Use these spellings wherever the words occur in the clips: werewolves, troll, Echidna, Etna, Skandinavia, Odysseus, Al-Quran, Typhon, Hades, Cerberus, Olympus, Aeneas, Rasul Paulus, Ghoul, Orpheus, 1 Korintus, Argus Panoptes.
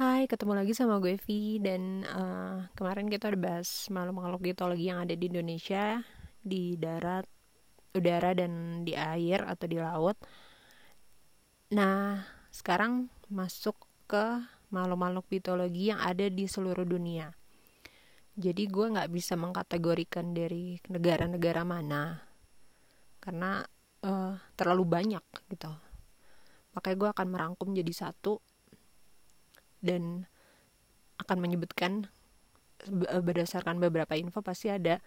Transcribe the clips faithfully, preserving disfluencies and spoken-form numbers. Hai, ketemu lagi sama gue Vi. Dan uh, kemarin kita udah bahas makhluk-makhluk mitologi yang ada di Indonesia, di darat, udara, dan di air atau di laut. Nah, sekarang masuk ke makhluk-makhluk mitologi yang ada di seluruh dunia. Jadi gue gak bisa mengkategorikan dari negara-negara mana, karena uh, terlalu banyak gitu. Makanya gue akan merangkum jadi satu dan akan menyebutkan berdasarkan beberapa info. Pasti ada,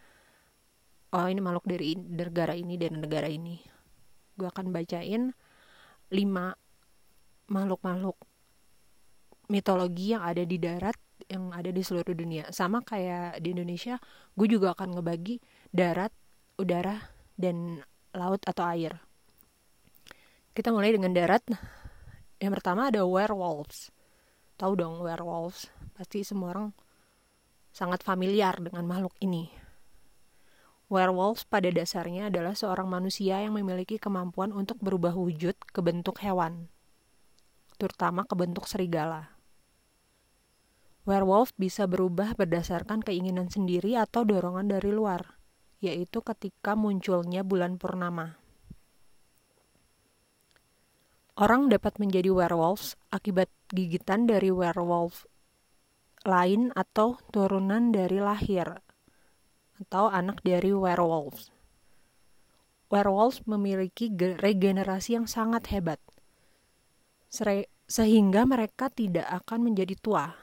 oh ini makhluk dari negara ini dan negara ini. Gue akan bacain lima makhluk-makhluk mitologi yang ada di darat, yang ada di seluruh dunia. Sama kayak di Indonesia, gue juga akan ngebagi darat, udara, dan laut atau air. Kita mulai dengan darat. Yang pertama ada werewolves. Tahu dong werewolves, pasti semua orang sangat familiar dengan makhluk ini. Werewolves pada dasarnya adalah seorang manusia yang memiliki kemampuan untuk berubah wujud ke bentuk hewan, terutama ke bentuk serigala. Werewolf bisa berubah berdasarkan keinginan sendiri atau dorongan dari luar, yaitu ketika munculnya bulan purnama. Orang dapat menjadi werewolves akibat gigitan dari werewolf lain atau turunan dari lahir atau anak dari werewolves. Werewolves memiliki regenerasi yang sangat hebat, sehingga mereka tidak akan menjadi tua.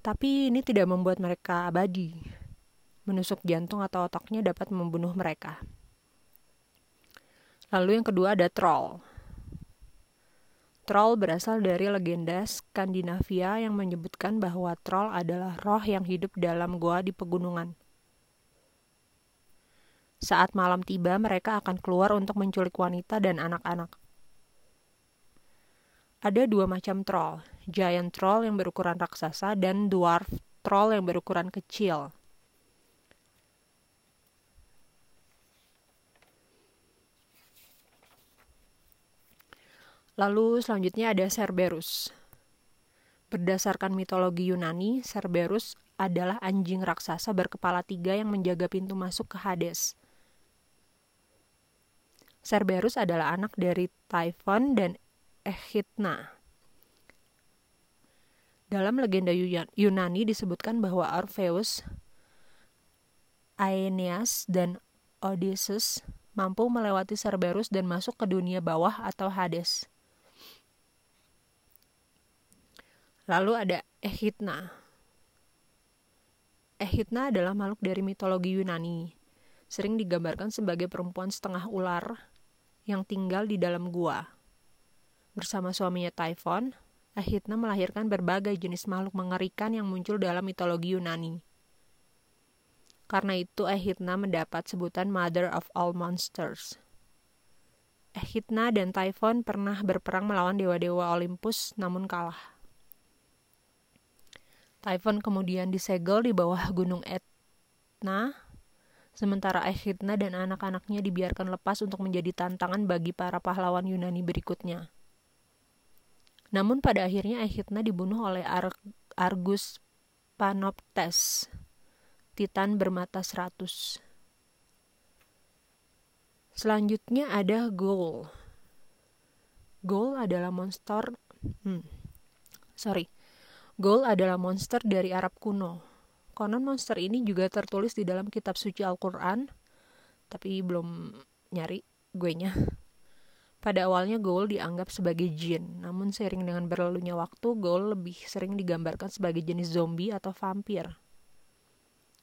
Tapi ini tidak membuat mereka abadi. Menusuk jantung atau otaknya dapat membunuh mereka. Lalu yang kedua ada troll. Troll berasal dari legenda Skandinavia yang menyebutkan bahwa troll adalah roh yang hidup dalam goa di pegunungan. Saat malam tiba, mereka akan keluar untuk menculik wanita dan anak-anak. Ada dua macam troll, giant troll yang berukuran raksasa dan dwarf troll yang berukuran kecil. Lalu selanjutnya ada Cerberus. Berdasarkan mitologi Yunani, Cerberus adalah anjing raksasa berkepala tiga yang menjaga pintu masuk ke Hades. Cerberus adalah anak dari Typhon dan Echidna. Dalam legenda Yunani disebutkan bahwa Orpheus, Aeneas, dan Odysseus mampu melewati Cerberus dan masuk ke dunia bawah atau Hades. Lalu ada Echidna. Echidna adalah makhluk dari mitologi Yunani. Sering digambarkan sebagai perempuan setengah ular yang tinggal di dalam gua. Bersama suaminya Typhon, Echidna melahirkan berbagai jenis makhluk mengerikan yang muncul dalam mitologi Yunani. Karena itu Echidna mendapat sebutan Mother of All Monsters. Echidna dan Typhon pernah berperang melawan dewa-dewa Olympus namun kalah. Typhon kemudian disegel di bawah gunung Etna, sementara Echidna dan anak-anaknya dibiarkan lepas untuk menjadi tantangan bagi para pahlawan Yunani berikutnya. Namun pada akhirnya Echidna dibunuh oleh Ar- Argus Panoptes, Titan bermata seratus. Selanjutnya ada Ghoul. Ghoul adalah monster... Hmm, sorry. Ghoul adalah monster dari Arab kuno. Konon monster ini juga tertulis di dalam kitab suci Al-Quran, tapi belum nyari guenya. Pada awalnya Ghoul dianggap sebagai jin, namun seiring dengan berlalunya waktu, Ghoul lebih sering digambarkan sebagai jenis zombie atau vampir.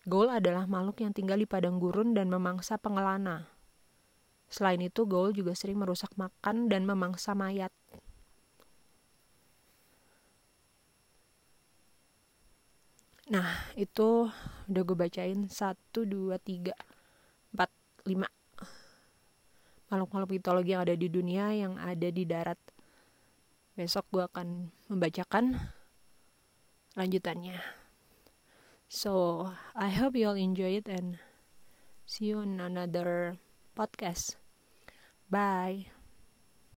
Ghoul adalah makhluk yang tinggal di padang gurun dan memangsa pengelana. Selain itu, Ghoul juga sering merusak makan dan memangsa mayat. Nah, itu udah gue bacain satu, dua, tiga, empat, lima makhluk-makhluk mitologi yang ada di dunia, yang ada di darat. Besok gue akan membacakan lanjutannya. So, I hope you all enjoy it and see you on another podcast. Bye!